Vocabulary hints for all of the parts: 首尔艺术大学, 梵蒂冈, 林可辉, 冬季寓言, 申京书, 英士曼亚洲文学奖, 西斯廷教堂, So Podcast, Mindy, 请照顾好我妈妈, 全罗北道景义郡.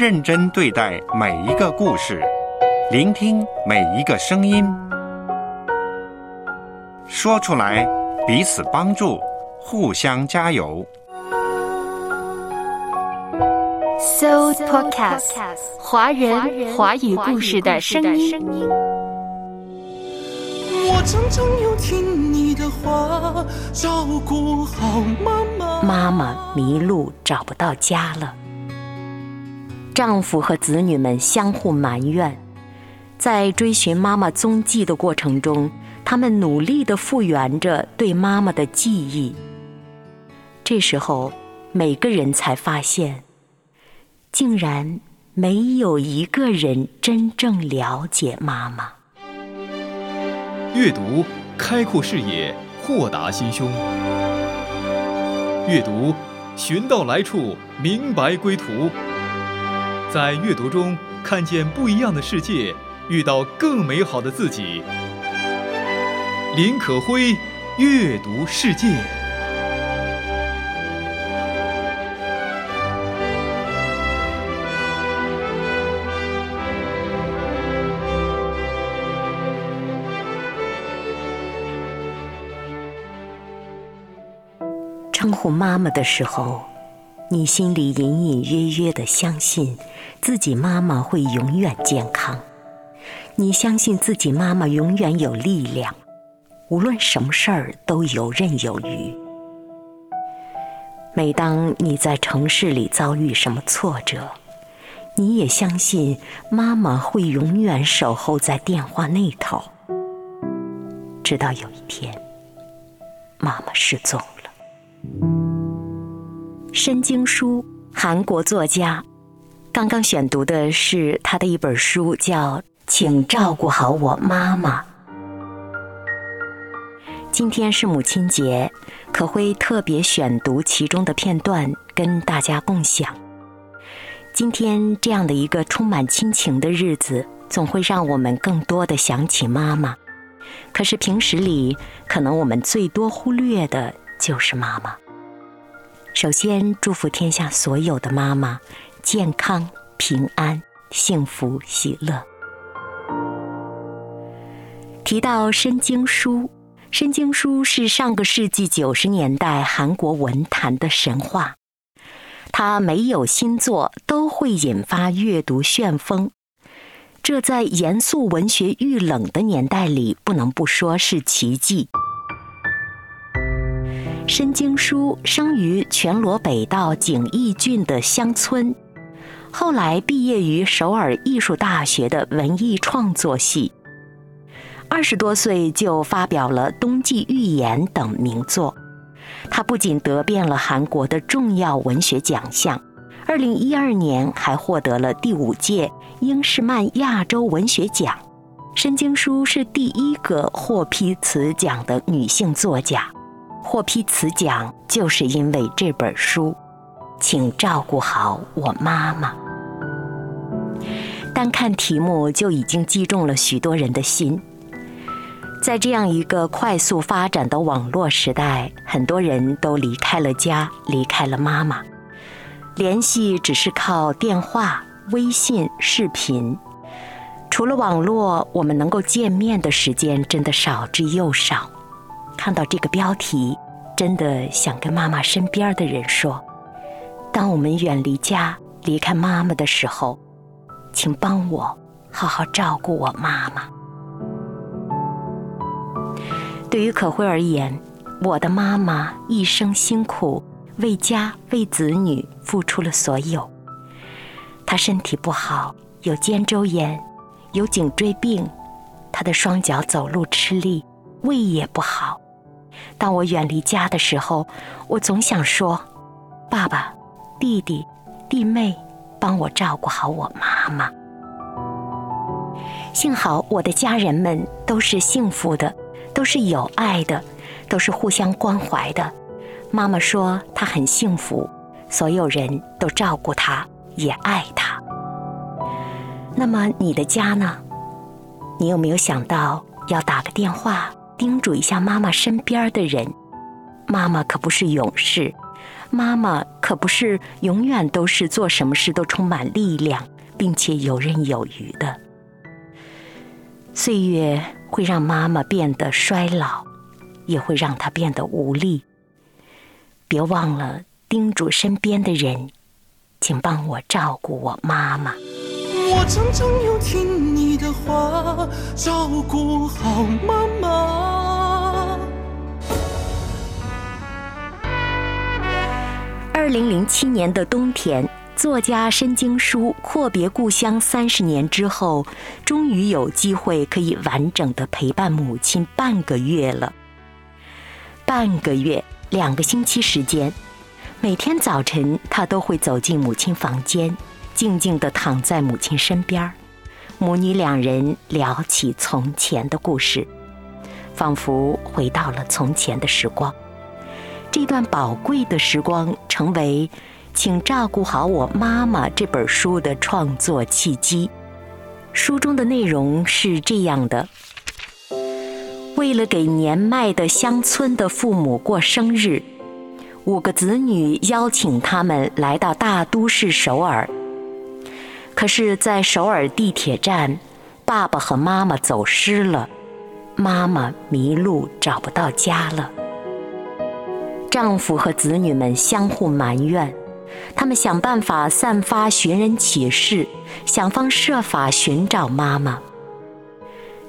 认真对待每一个故事，聆听每一个声音，说出来，彼此帮助，互相加油。So Podcast， 华人华语故事的声音。我常常要听你的话，照顾好妈妈。妈妈迷路找不到家了，丈夫和子女们相互埋怨。在追寻妈妈踪迹的过程中，他们努力地复原着对妈妈的记忆。这时候，每个人才发现，竟然没有一个人真正了解妈妈。阅读开阔视野，豁达心胸。阅读寻到来处，明白归途。在阅读中看见不一样的世界，遇到更美好的自己。林可辉，阅读世界。称呼妈妈的时候，你心里隐隐约约地相信自己妈妈会永远健康，你相信自己妈妈永远有力量，无论什么事儿都游刃有余。每当你在城市里遭遇什么挫折，你也相信妈妈会永远守候在电话那头，直到有一天，妈妈失踪了。申京书，韩国作家，刚刚选读的是他的一本书，叫《请照顾好我妈妈》。今天是母亲节，可会特别选读其中的片段跟大家共享。今天这样的一个充满亲情的日子，总会让我们更多地想起妈妈。可是平时里，可能我们最多忽略的就是妈妈。首先祝福天下所有的妈妈健康平安幸福喜乐。提到申京书，申京书是上个世纪90年代韩国文坛的神话，他每有新作都会引发阅读旋风，这在严肃文学遇冷的年代里不能不说是奇迹。申京书生于全罗北道景义郡的乡村，后来毕业于首尔艺术大学的文艺创作系，20多岁就发表了《冬季寓言》等名作。他不仅得遍了韩国的重要文学奖项，2012年还获得了第5届英士曼亚洲文学奖。申京书是第1个获批此奖的女性作家。获批此奖就是因为这本书，请照顾好我妈妈。单看题目就已经击中了许多人的心。在这样一个快速发展的网络时代，很多人都离开了家，离开了妈妈，联系只是靠电话、微信、视频。除了网络，我们能够见面的时间真的少之又少。看到这个标题，真的想跟妈妈身边的人说，当我们远离家，离开妈妈的时候，请帮我好好照顾我妈妈。对于可辉而言，我的妈妈一生辛苦，为家为子女付出了所有。她身体不好，有肩周炎，有颈椎病，她的双脚走路吃力，胃也不好。当我远离家的时候，我总想说，爸爸、弟弟、弟妹，帮我照顾好我妈妈。幸好我的家人们都是幸福的，都是有爱的，都是互相关怀的。妈妈说她很幸福，所有人都照顾她，也爱她。那么你的家呢？你有没有想到要打个电话叮嘱一下妈妈身边的人？妈妈可不是勇士，妈妈可不是永远都是做什么事都充满力量并且游刃有余的。岁月会让妈妈变得衰老，也会让她变得无力。别忘了叮嘱身边的人，请帮我照顾我妈妈。我常常要听你的话，照顾好妈妈。2007年的冬天，作家申京书阔别故乡30年之后，终于有机会可以完整地陪伴母亲半个月了。半个月，2个星期时间，每天早晨他都会走进母亲房间，静静地躺在母亲身边，母女两人聊起从前的故事，仿佛回到了从前的时光。这段宝贵的时光成为《请照顾好我妈妈》这本书的创作契机。书中的内容是这样的：为了给年迈的乡村的父母过生日，5个子女邀请他们来到大都市首尔。可是在首尔地铁站，爸爸和妈妈走失了，妈妈迷路找不到家了。丈夫和子女们相互埋怨，他们想办法散发寻人启事，想方设法寻找妈妈。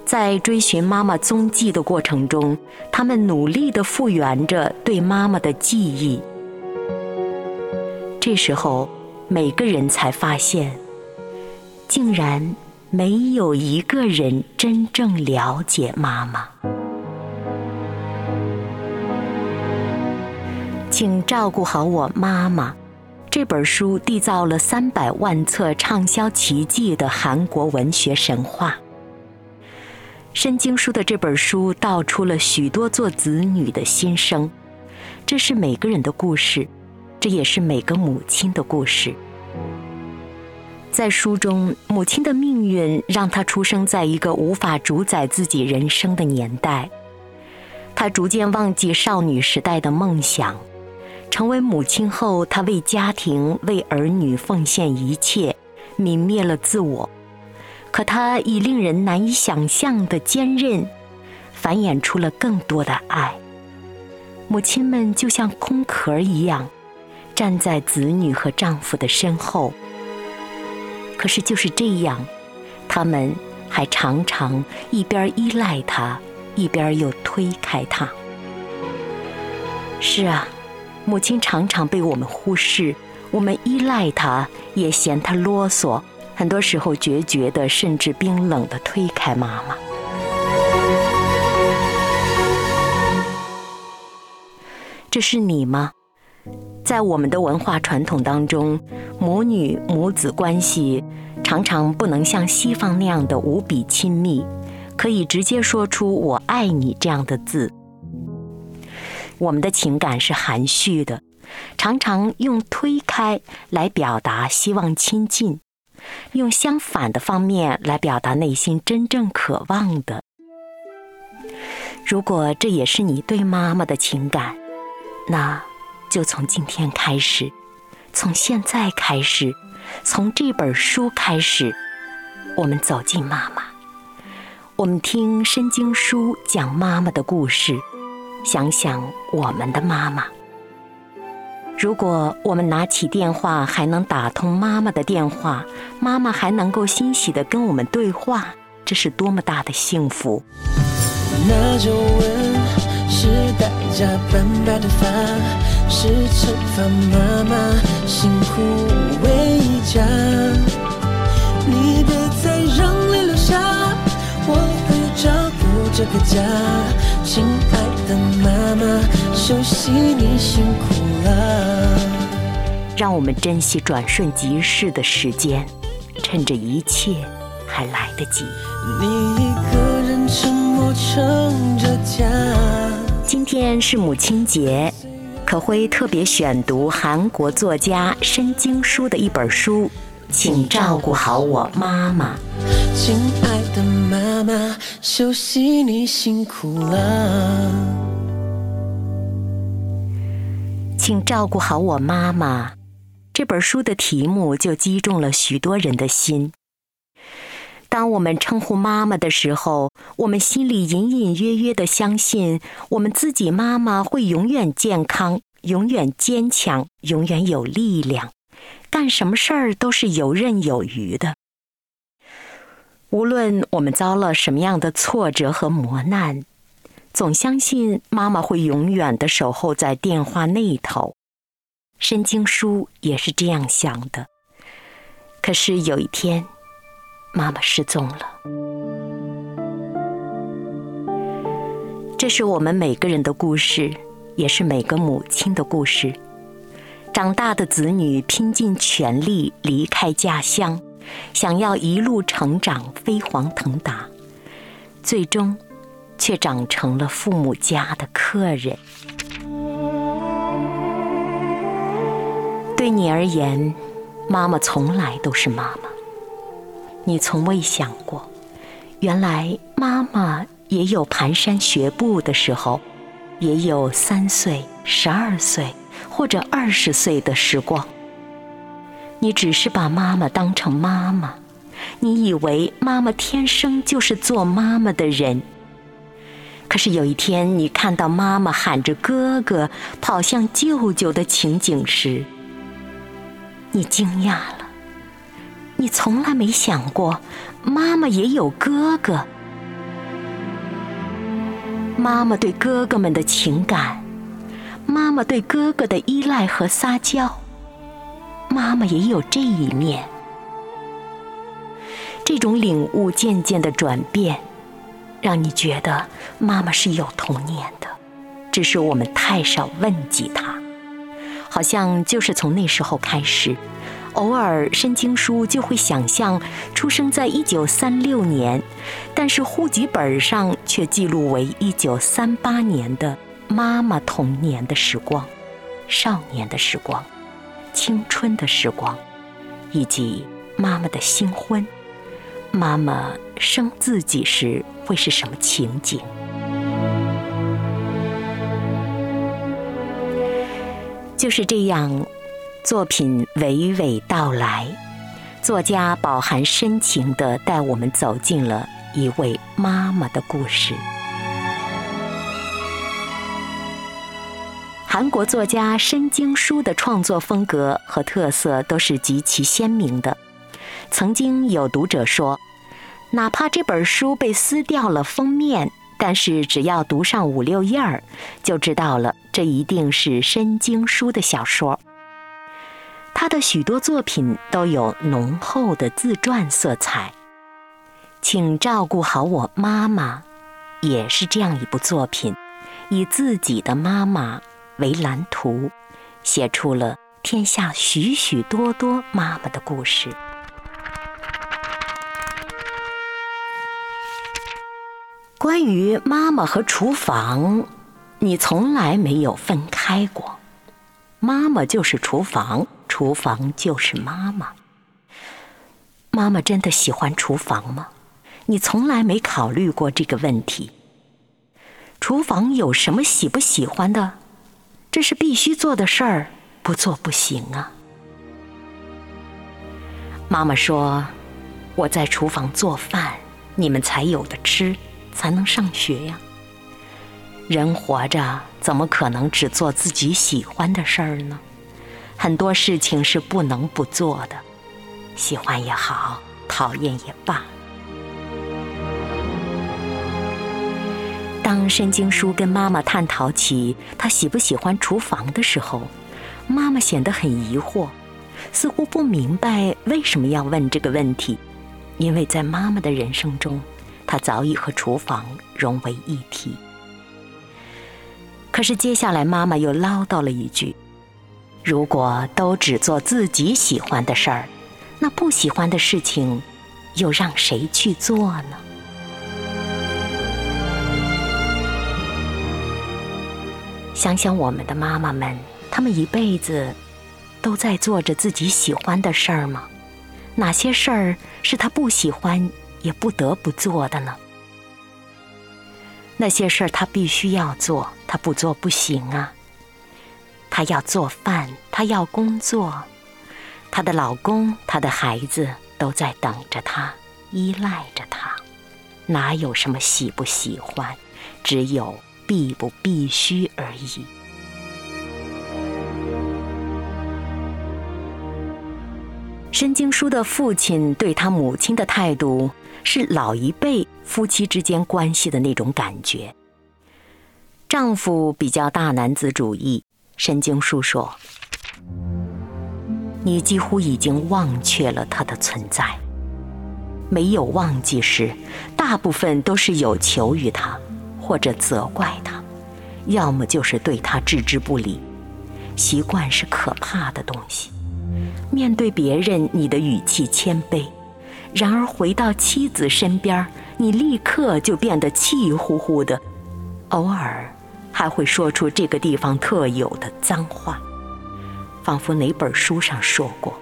在追寻妈妈踪迹的过程中，他们努力地复原着对妈妈的记忆。这时候，每个人才发现，竟然没有一个人真正了解妈妈。请照顾好我妈妈，这本书缔造了300万册畅销奇迹的韩国文学神话。申京书的这本书道出了许多做子女的心声，这是每个人的故事，这也是每个母亲的故事。在书中，母亲的命运让她出生在一个无法主宰自己人生的年代，她逐渐忘记少女时代的梦想，成为母亲后，她为家庭、为儿女奉献一切，泯灭了自我。可他以令人难以想象的坚韧，繁衍出了更多的爱。母亲们就像空壳一样，站在子女和丈夫的身后。可是就是这样，他们还常常一边依赖他，一边又推开他。是啊，母亲常常被我们忽视，我们依赖他，也嫌他啰嗦。很多时候决绝的，甚至冰冷的推开妈妈。这是你吗？在我们的文化传统当中，母女母子关系常常不能像西方那样的无比亲密，可以直接说出我爱你这样的字。我们的情感是含蓄的，常常用推开来表达希望亲近，用相反的方面来表达内心真正渴望的。如果这也是你对妈妈的情感，那就从今天开始，从现在开始，从这本书开始，我们走进妈妈，我们听申京书讲妈妈的故事，想想我们的妈妈。如果我们拿起电话还能打通妈妈的电话，妈妈还能够欣喜地跟我们对话，这是多么大的幸福。那皱纹是戴着斑白的发，是惩罚妈妈辛苦为家，你别再让泪流下，我会照顾这个家，亲爱的妈妈，休息你辛苦。让我们珍惜转瞬即逝的时间，趁着一切还来得及。你一个人沉默撑着家。今天是母亲节，可辉特别选读韩国作家申京书的一本书，请照顾好我妈妈。亲爱的妈妈，休息你辛苦了。请照顾好我妈妈。这本书的题目就击中了许多人的心。当我们称呼妈妈的时候，我们心里隐隐约约地相信，我们自己妈妈会永远健康，永远坚强，永远有力量，干什么事儿都是游刃有余的。无论我们遭了什么样的挫折和磨难，总相信妈妈会永远地守候在电话那头。申经书也是这样想的。可是有一天，妈妈失踪了。这是我们每个人的故事，也是每个母亲的故事。长大的子女拼尽全力离开家乡，想要一路成长，飞黄腾达，最终却长成了父母家的客人。对你而言，妈妈从来都是妈妈。你从未想过，原来妈妈也有蹒跚学步的时候，也有3岁、12岁或者20岁的时光。你只是把妈妈当成妈妈，你以为妈妈天生就是做妈妈的人。可是有一天，你看到妈妈喊着哥哥跑向舅舅的情景时，你惊讶了。你从来没想过，妈妈也有哥哥。妈妈对哥哥们的情感，妈妈对哥哥的依赖和撒娇，妈妈也有这一面。这种领悟渐渐的转变，让你觉得妈妈是有童年的，只是我们太少问及她。好像就是从那时候开始，偶尔申经书就会想象出生在1936年，但是户籍本上却记录为1938年的妈妈童年的时光、少年的时光、青春的时光，以及妈妈的新婚，妈妈生自己时会是什么情景。就是这样，作品娓娓道来，作家饱含深情地带我们走进了一位妈妈的故事。韩国作家申经书的创作风格和特色都是极其鲜明的。曾经有读者说，哪怕这本书被撕掉了封面，但是只要读上5-6页儿，就知道了这一定是申经书的小说。他的许多作品都有浓厚的自传色彩。请照顾好我妈妈也是这样一部作品，以自己的妈妈为蓝图，写出了天下许许多多妈妈的故事。关于妈妈和厨房，你从来没有分开过。妈妈就是厨房，厨房就是妈妈。妈妈真的喜欢厨房吗？你从来没考虑过这个问题。厨房有什么喜不喜欢的？这是必须做的事儿，不做不行啊。妈妈说，我在厨房做饭，你们才有的吃，才能上学呀。人活着怎么可能只做自己喜欢的事儿呢？很多事情是不能不做的，喜欢也好，讨厌也罢。当申经书跟妈妈探讨起她喜不喜欢厨房的时候，妈妈显得很疑惑，似乎不明白为什么要问这个问题，因为在妈妈的人生中，他早已和厨房融为一体。可是接下来妈妈又唠叨了一句，如果都只做自己喜欢的事儿，那不喜欢的事情又让谁去做呢？想想我们的妈妈们，她们一辈子都在做着自己喜欢的事儿吗？哪些事儿是她不喜欢也不得不做的呢？那些事儿他必须要做，他不做不行啊。他她要做饭，她要工作，她的老公，她的孩子都在等着她，依赖着她。哪有什么喜不喜欢，只有必不必须而已。申京书的父亲对他母亲的态度，是老一辈夫妻之间关系的那种感觉。丈夫比较大男子主义，申京书说：“你几乎已经忘却了他的存在，没有忘记时，大部分都是有求于他，或者责怪他，要么就是对他置之不理。习惯是可怕的东西。”面对别人，你的语气谦卑，然而回到妻子身边，你立刻就变得气呼呼的，偶尔还会说出这个地方特有的脏话。仿佛哪本书上说过，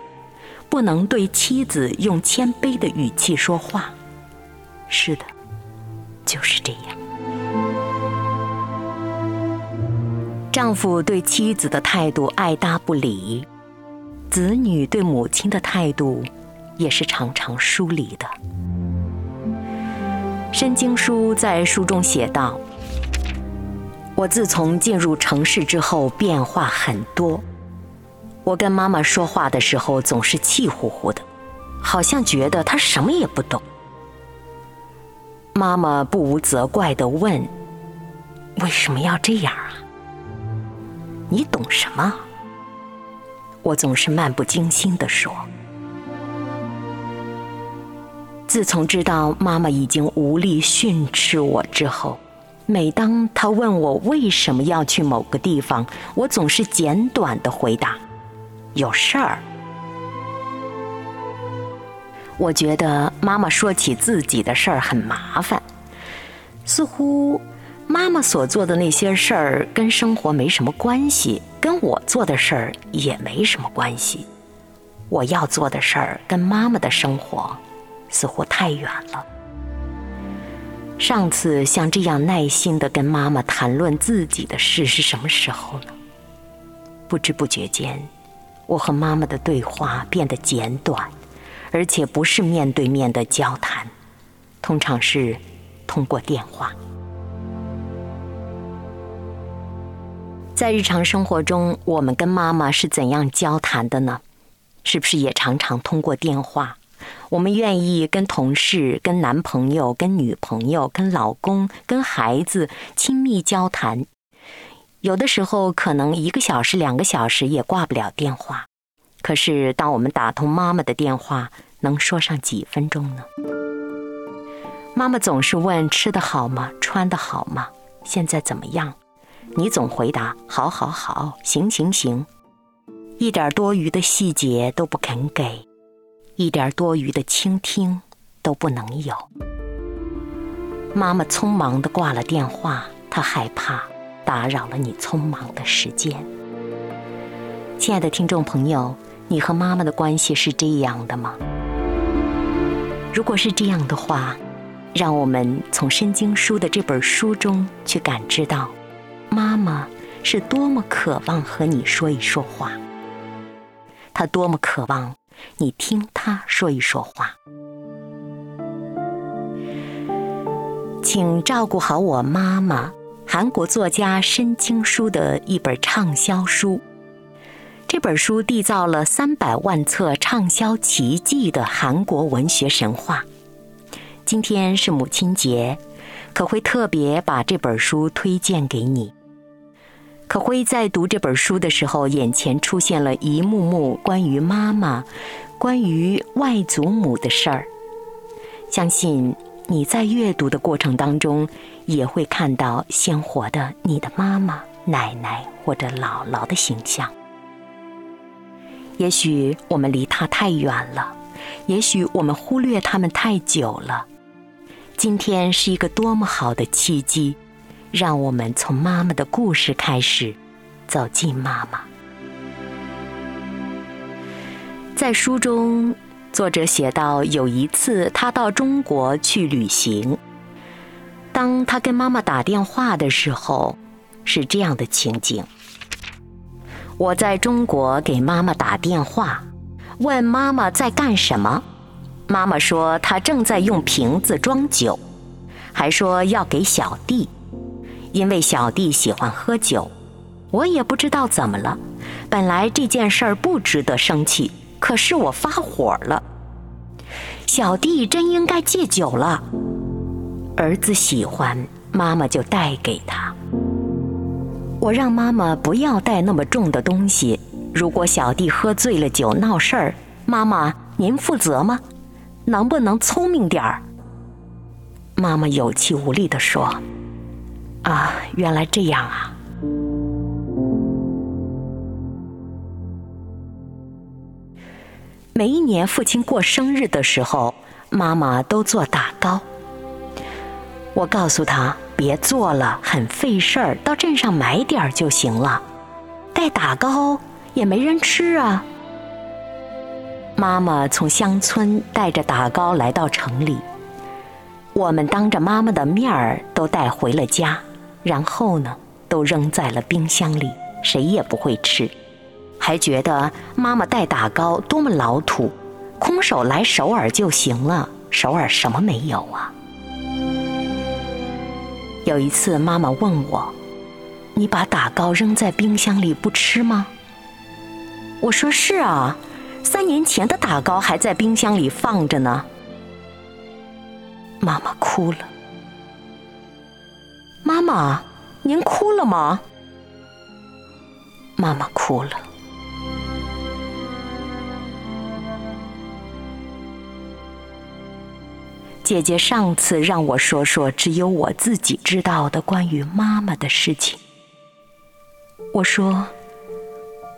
不能对妻子用谦卑的语气说话。是的，就是这样。丈夫对妻子的态度爱搭不理，子女对母亲的态度也是常常疏离的。申京书在书中写道：“我自从进入城市之后，变化很多。我跟妈妈说话的时候总是气呼呼的，好像觉得她什么也不懂。妈妈不无责怪地问：为什么要这样啊？你懂什么？我总是漫不经心地说。自从知道妈妈已经无力训斥我之后，每当她问我为什么要去某个地方，我总是简短地回答：有事儿。我觉得妈妈说起自己的事儿很麻烦，似乎妈妈所做的那些事儿跟生活没什么关系，跟我做的事儿也没什么关系。我要做的事儿跟妈妈的生活似乎太远了。上次像这样耐心地跟妈妈谈论自己的事是什么时候呢？不知不觉间，我和妈妈的对话变得简短，而且不是面对面的交谈，通常是通过电话。在日常生活中，我们跟妈妈是怎样交谈的呢？是不是也常常通过电话？我们愿意跟同事、跟男朋友、跟女朋友、跟老公、跟孩子亲密交谈，有的时候可能1个小时、2个小时也挂不了电话。可是当我们打通妈妈的电话，能说上几分钟呢？妈妈总是问：吃得好吗？穿得好吗？现在怎么样？你总回答：好好好，行行行，一点多余的细节都不肯给，一点多余的倾听都不能有。妈妈匆忙地挂了电话，她害怕打扰了你匆忙的时间。亲爱的听众朋友，你和妈妈的关系是这样的吗？如果是这样的话，让我们从申京书的这本书中去感知到，妈妈是多么渴望和你说一说话，她多么渴望你听她说一说话。请照顾好我妈妈，韩国作家申京书的一本畅销书。这本书缔造了300万册畅销奇迹的韩国文学神话。今天是母亲节，可会特别把这本书推荐给你。可辉在读这本书的时候，眼前出现了一幕幕关于妈妈、关于外祖母的事儿。相信你在阅读的过程当中，也会看到鲜活的你的妈妈、奶奶或者姥姥的形象。也许我们离她太远了，也许我们忽略她们太久了。今天是一个多么好的契机，让我们从妈妈的故事开始，走进妈妈。在书中，作者写到，有一次他到中国去旅行，当他跟妈妈打电话的时候，是这样的情景：我在中国给妈妈打电话，问妈妈在干什么。妈妈说她正在用瓶子装酒，还说要给小弟，因为小弟喜欢喝酒。我也不知道怎么了，本来这件事儿不值得生气，可是我发火了。小弟真应该戒酒了，儿子喜欢，妈妈就带给他。我让妈妈不要带那么重的东西，如果小弟喝醉了酒闹事儿，妈妈您负责吗？能不能聪明点儿？妈妈有气无力地说：“啊，原来这样啊。”每一年父亲过生日的时候，妈妈都做打糕。我告诉他别做了，很费事儿，到镇上买点儿就行了。带打糕也没人吃啊。妈妈从乡村带着打糕来到城里，我们当着妈妈的面儿都带回了家，然后呢，都扔在了冰箱里，谁也不会吃。还觉得妈妈带打糕多么老土，空手来首尔就行了，首尔什么没有啊。有一次妈妈问我，你把打糕扔在冰箱里不吃吗？我说是啊，3年前的打糕还在冰箱里放着呢。妈妈哭了。妈妈，您哭了吗？妈妈哭了。姐姐上次让我说说只有我自己知道的关于妈妈的事情。我说，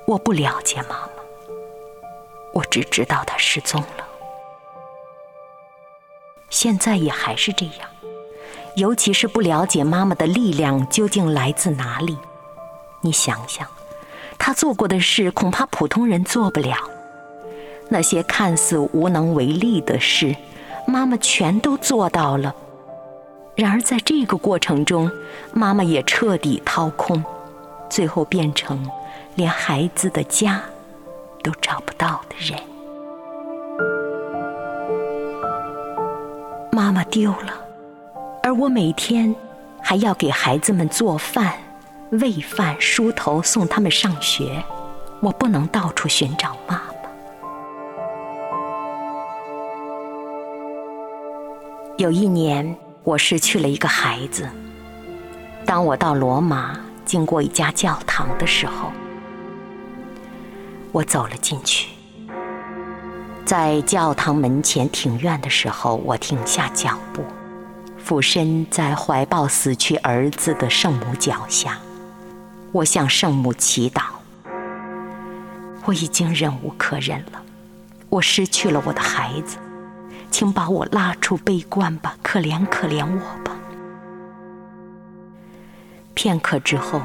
我不了解妈妈，我只知道她失踪了。现在也还是这样，尤其是不了解妈妈的力量究竟来自哪里。你想想，她做过的事恐怕普通人做不了，那些看似无能为力的事妈妈全都做到了。然而在这个过程中，妈妈也彻底掏空，最后变成连孩子的家都找不到的人。妈妈丢了，而我每天还要给孩子们做饭、喂饭、梳头，送他们上学。我不能到处寻找妈妈。有一年，我失去了一个孩子。当我到罗马，经过一家教堂的时候，我走了进去。在教堂门前庭院的时候，我停下脚步，俯身在怀抱死去儿子的圣母脚下，我向圣母祈祷。我已经忍无可忍了，我失去了我的孩子，请把我拉出悲观吧，可怜可怜我吧。片刻之后，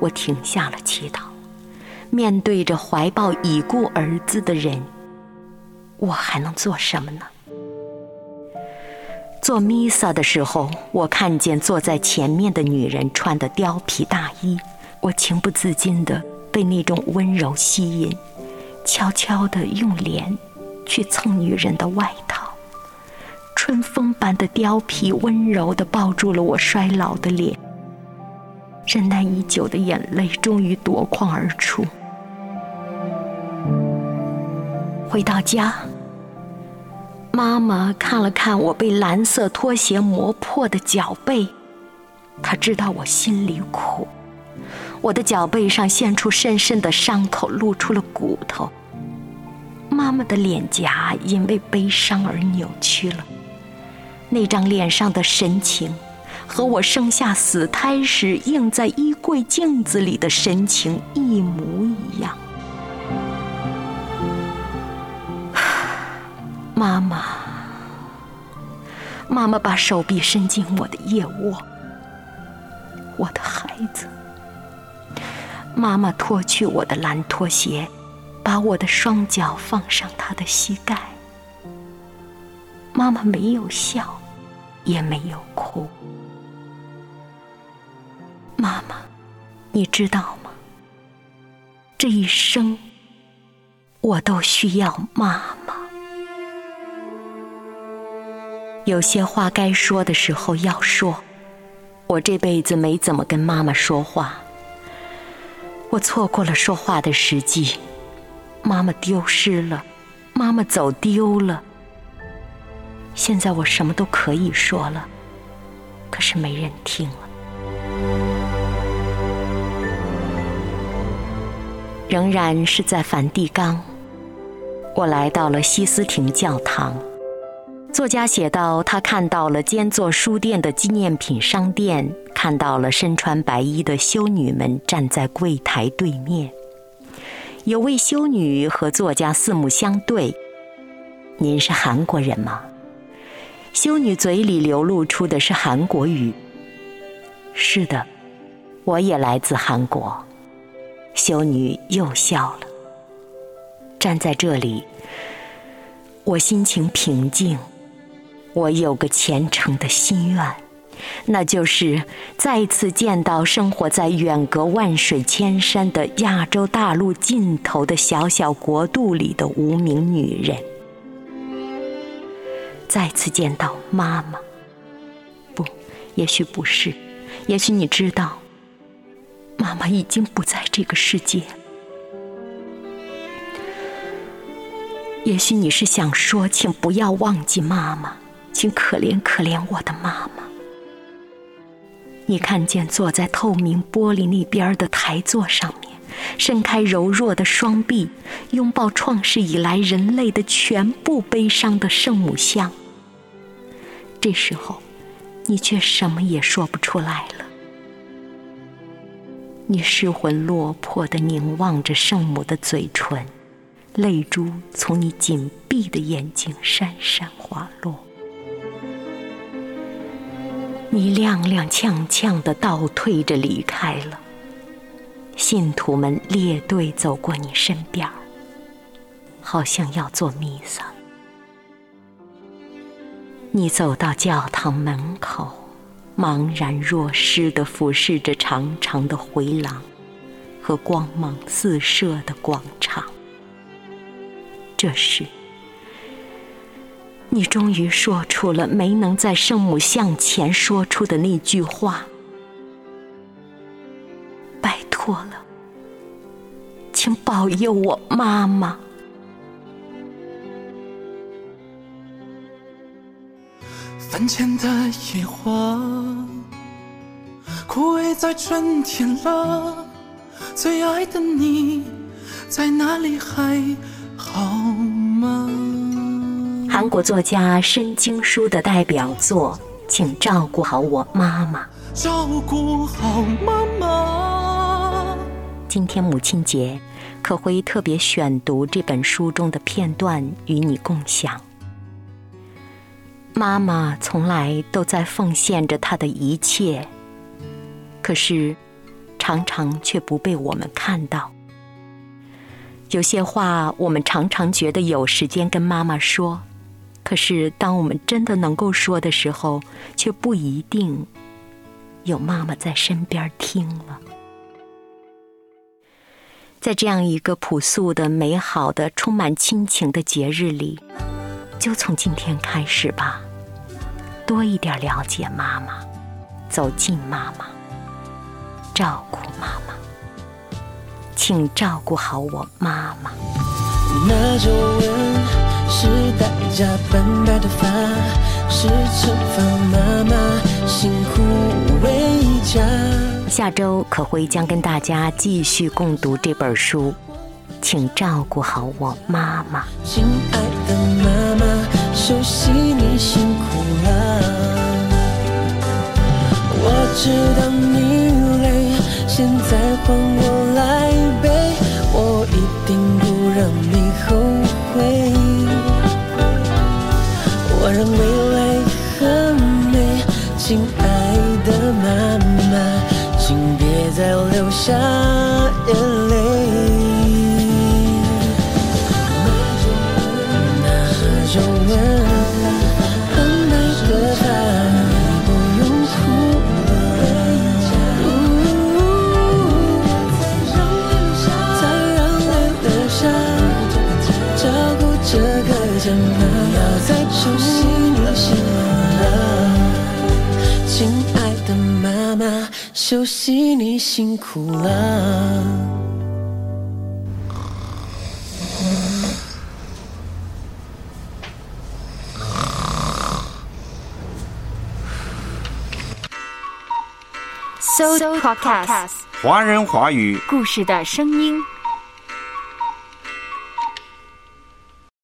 我停下了祈祷，面对着怀抱已故儿子的人，我还能做什么呢？做弥撒的时候，我看见坐在前面的女人穿的貂皮大衣，我情不自禁地被那种温柔吸引，悄悄地用脸去蹭女人的外套。春风般的貂皮温柔地抱住了我衰老的脸，忍耐已久的眼泪终于夺眶而出。回到家，妈妈看了看我被蓝色拖鞋磨破的脚背，她知道我心里苦，我的脚背上现出深深的伤口，露出了骨头。妈妈的脸颊因为悲伤而扭曲了，那张脸上的神情和我生下死胎时映在衣柜镜子里的神情一模一样。妈妈把手臂伸进我的腋窝，我的孩子。妈妈脱去我的蓝拖鞋，把我的双脚放上她的膝盖。妈妈没有笑，也没有哭。妈妈，你知道吗？这一生我都需要妈妈。有些话该说的时候要说，我这辈子没怎么跟妈妈说话，我错过了说话的时机，妈妈丢失了，妈妈走丢了。现在我什么都可以说了，可是没人听了。仍然是在梵蒂冈，我来到了西斯廷教堂。作家写道，他看到了兼作书店的纪念品商店，看到了身穿白衣的修女们站在柜台对面。有位修女和作家四目相对：“您是韩国人吗？”修女嘴里流露出的是韩国语：“是的，我也来自韩国。”修女又笑了。站在这里，我心情平静。我有个虔诚的心愿，那就是再次见到生活在远隔万水千山的亚洲大陆尽头的小小国度里的无名女人，再次见到妈妈。不，也许不是，也许你知道，妈妈已经不在这个世界。也许你是想说，请不要忘记妈妈，请可怜可怜我的妈妈。你看见坐在透明玻璃那边的台座上面，伸开柔弱的双臂，拥抱创世以来人类的全部悲伤的圣母像。这时候，你却什么也说不出来了。你失魂落魄地凝望着圣母的嘴唇，泪珠从你紧闭的眼睛姗姗滑落。你踉踉跄跄地倒退着离开了。信徒们列队走过你身边，好像要做弥撒。你走到教堂门口，茫然若失地俯视着长长的回廊和光芒四射的广场。这时，你终于说出了没能在圣母像前说出的那句话：“拜托了，请保佑我妈妈。”坟前的野花枯萎在春天了，最爱的你在哪里，还好吗？韩国作家申京书的代表作《请照顾好我妈妈》。照顾好妈妈。今天母亲节，可辉特别选读这本书中的片段与你共享。妈妈从来都在奉献着她的一切，可是常常却不被我们看到。有些话我们常常觉得有时间跟妈妈说，可是当我们真的能够说的时候，却不一定有妈妈在身边听了。在这样一个朴素的、美好的、充满亲情的节日里，就从今天开始吧，多一点了解妈妈，走近妈妈，照顾妈妈，请照顾好我妈妈。那皱纹是代价斑白的发，是惩罚妈妈辛苦为家。下周可辉将跟大家继续共读这本书《请照顾好我妈妈》。亲爱的妈妈，休息，你辛苦了，我知道你累，现在换我来背，我一定不让你后悔，我让未来很美。亲爱的妈妈，请别再流下眼泪。不要再揪心了，亲爱的妈妈，休息你辛苦了。So Podcast， 华人华语故事的声音。